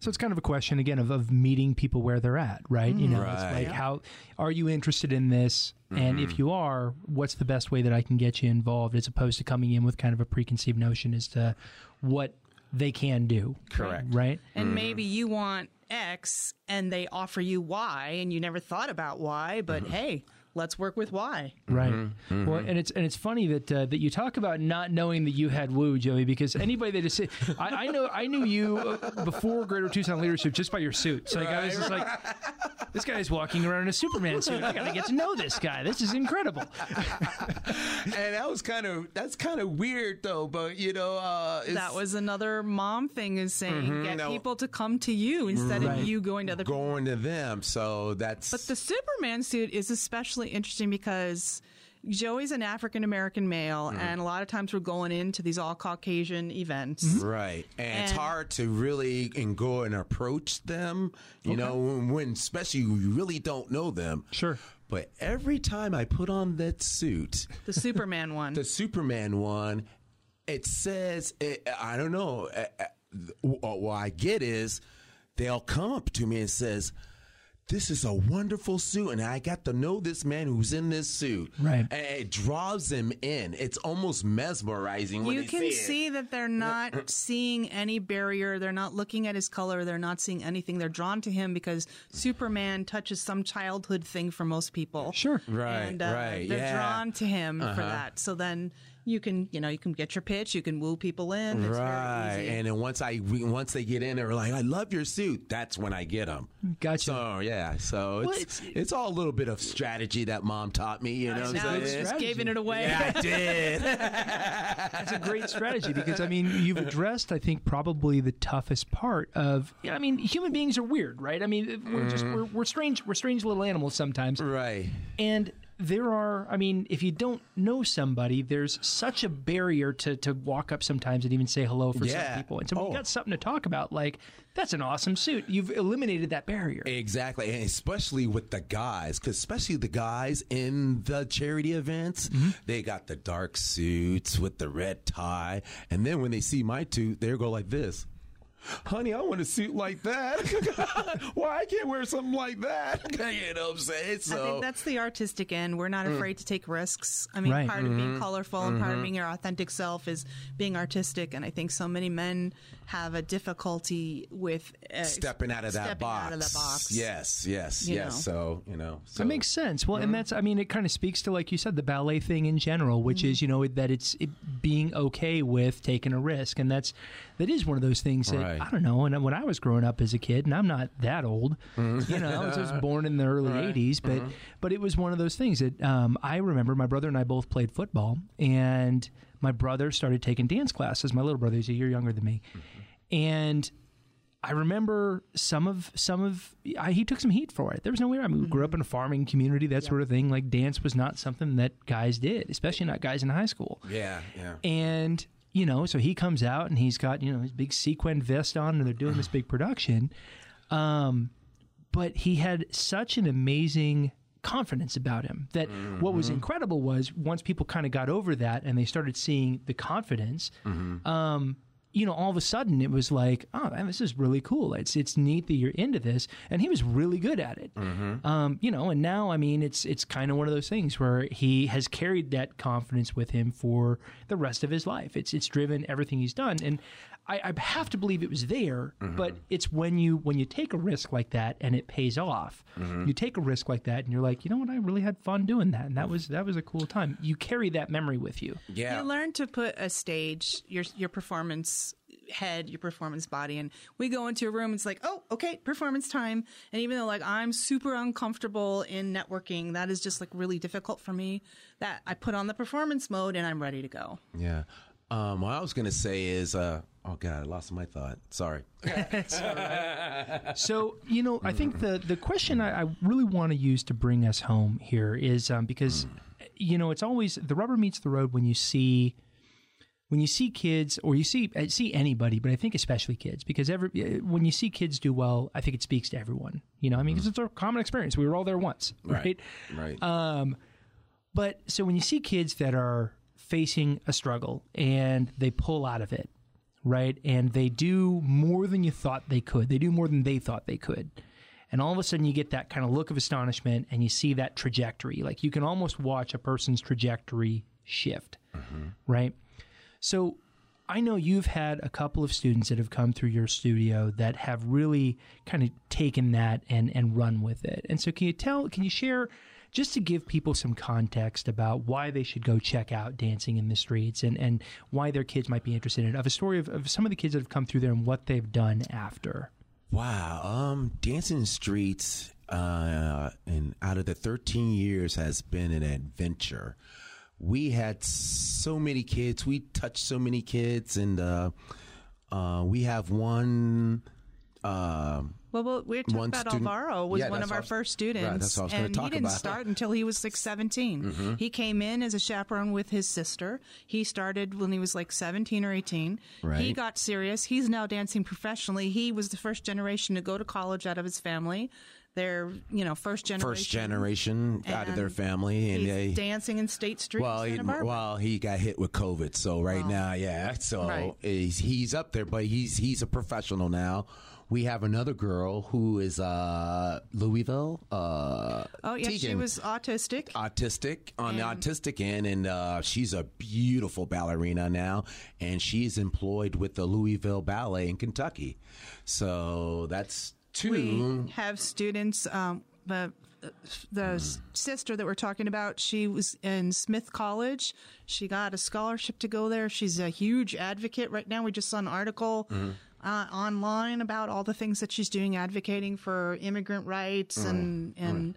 So it's kind of a question again of meeting people where they're at, right? You know, it's like, how are you interested in this? And if you are, what's the best way that I can get you involved, as opposed to coming in with kind of a preconceived notion as to what they can do. Correct. Right. And maybe you want X and they offer you Y and you never thought about Y, but hey, let's work with Y. Right. Well, and it's funny that that you talk about not knowing that you had woo, Joey, because anybody that just I knew you before Greater Tucson Leadership just by your suit. So I was just like, this guy's walking around in a Superman suit. I gotta get to know this guy. This is incredible. And that was kind of weird though, but you know, that was another mom thing, is saying get people to come to you instead of you going to other people. Going to them. So that's. But the Superman suit is especially interesting because Joey's an African-American male, and a lot of times we're going into these all-Caucasian events. Right. And it's hard to really go and approach them, you know, when especially you really don't know them. Sure. But every time I put on that suit. The Superman one. The Superman one, it says, I don't know, what I get is they'll come up to me and says, this is a wonderful suit, and I got to know this man who's in this suit. Right. And it draws them in. It's almost mesmerizing when you can see that they're not seeing any barrier. They're not looking at his color. They're not seeing anything. They're drawn to him because Superman touches some childhood thing for most people. Sure. Right, and, right. They're drawn to him for that. So then you can get your pitch. You can woo people in. It's very easy. And then once they get in, they're like, I love your suit. That's when I get them. Gotcha. So yeah. So it's all a little bit of strategy that mom taught me. You know, now it's just giving it away. Yeah, I did. That's a great strategy because I mean you've addressed I think probably the toughest part of. I mean human beings are weird, right? I mean we're strange. We're strange little animals sometimes. Right. And. There are, I mean, if you don't know somebody, there's such a barrier to walk up sometimes and even say hello for some people. And so we've got something to talk about, like, that's an awesome suit. You've eliminated that barrier. Exactly. And especially with the guys, because especially the guys in the charity events, they got the dark suits with the red tie. And then when they see my suit, they go like this. Honey, I want a suit like that. Why I can't wear something like that? You know what I'm saying? So, I think that's the artistic end. We're not afraid to take risks. I mean, part of being colorful and part of being your authentic self is being artistic. And I think so many men have a difficulty with stepping out of that box. Yes. So that makes sense. Well, and that's, I mean, it kind of speaks to, like you said, the ballet thing in general, which is, you know, that it's being okay with taking a risk. And that is one of those things that. Right. I don't know. And when I was growing up as a kid, and I'm not that old, you know, I was just born in the early 80s, but it was one of those things that I remember my brother and I both played football, and my brother started taking dance classes. My little brother, he's a year younger than me. And I remember he took some heat for it. There was no way. I mean, we grew up in a farming community, that sort of thing. Like dance was not something that guys did, especially not guys in high school. Yeah. Yeah. And you know, so he comes out and he's got, you know, his big sequin vest on and they're doing this big production. But he had such an amazing confidence about him that what was incredible was once people kind of got over that and they started seeing the confidence, you know, all of a sudden it was like, oh, man, this is really cool. It's neat that you're into this. And he was really good at it. You know, and now, I mean, it's kind of one of those things where he has carried that confidence with him for the rest of his life. It's driven everything he's done. And I have to believe it was there, but it's when you take a risk like that and it pays off, you take a risk like that and you're like, you know what? I really had fun doing that. And that was a cool time. You carry that memory with you. Yeah. You learn to put a stage, your performance head, your performance body. And we go into a room, it's like, oh, okay, performance time. And even though like I'm super uncomfortable in networking, that is just like really difficult for me, that I put on the performance mode and I'm ready to go. Yeah. What I was going to say is, oh God, I lost my thought. Sorry. It's all right. So, you know, I think the question I really want to use to bring us home here is because, you know, it's always the rubber meets the road when you see kids, or you see anybody, but I think especially kids, because when you see kids do well, I think it speaks to everyone. You know, I mean, because it's a common experience. We were all there once, right? Right. But so when you see kids that are facing a struggle and they pull out of it, right, and they do more than you thought they could, they do more than they thought they could, and all of a sudden you get that kind of look of astonishment and you see that trajectory. Like you can almost watch a person's trajectory shift, right? So I know you've had a couple of students that have come through your studio that have really kind of taken that and run with it. And so can you share, just to give people some context about why they should go check out Dancing in the Streets and why their kids might be interested in it, of a story of some of the kids that have come through there and what they've done after. Wow. Dancing in the Streets, and out of the 13 years, has been an adventure. We had so many kids. We touched so many kids, and we have one. Well, we're talking about student. Alvaro was one of our first students, right, that's what I was and talk he didn't about. Start until he was 17. He came in as a chaperone with his sister. He started when he was 17 or 18. Right. He got serious. He's now dancing professionally. He was the first generation to go to college out of his family. They're, first generation out of their family. And he's dancing in State Street. Well, he got hit with COVID. So now, so he's up there, but he's a professional now. We have another girl who is Louisville. Tegan. She was autistic. On the autistic end, and she's a beautiful ballerina now, and she's employed with the Louisville Ballet in Kentucky. So that's two. We have students, the sister that we're talking about, she was in Smith College. She got a scholarship to go there. She's a huge advocate right now. We just saw an article online about all the things that she's doing, advocating for immigrant rights and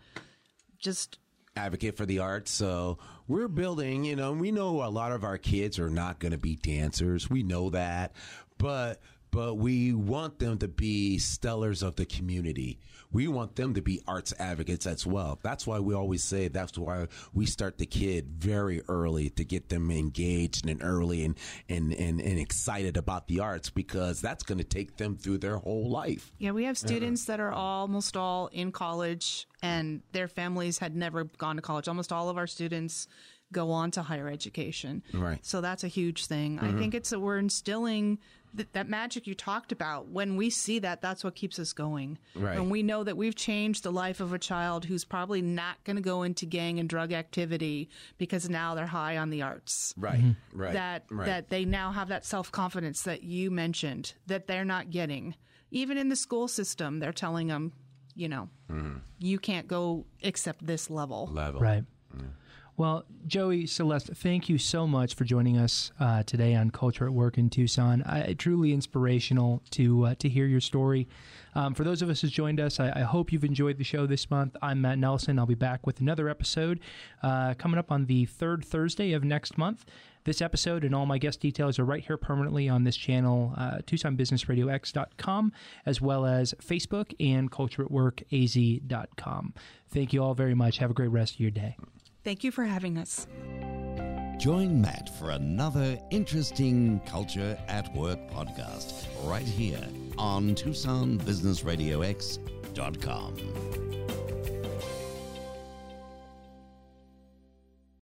just advocate for the arts. So we're building, we know a lot of our kids are not going to be dancers. We know that, but we want them to be stellars of the community. We want them to be arts advocates as well. That's why we always say that's why we start the kid very early, to get them engaged and early and excited about the arts, because that's going to take them through their whole life. Yeah, we have students that are almost all in college, and their families had never gone to college. Almost all of our students go on to higher education. Right. So that's a huge thing. I think it's that we're instilling that magic you talked about. When we see that, that's what keeps us going. Right. And we know that we've changed the life of a child who's probably not going to go into gang and drug activity because now they're high on the arts. Right. Right. That they now have that self-confidence that you mentioned that they're not getting. Even in the school system, they're telling them, you can't go except this level. Right. Mm. Well, Joey, Celeste, thank you so much for joining us today on Culture at Work in Tucson. Truly inspirational to hear your story. For those of us who joined us, I hope you've enjoyed the show this month. I'm Matt Nelson. I'll be back with another episode coming up on the third Thursday of next month. This episode and all my guest details are right here permanently on this channel, TucsonBusinessRadioX.com, as well as Facebook and CultureAtWorkAZ.com. Thank you all very much. Have a great rest of your day. Thank you for having us. Join Matt for another interesting Culture at Work podcast right here on TucsonBusinessRadioX.com.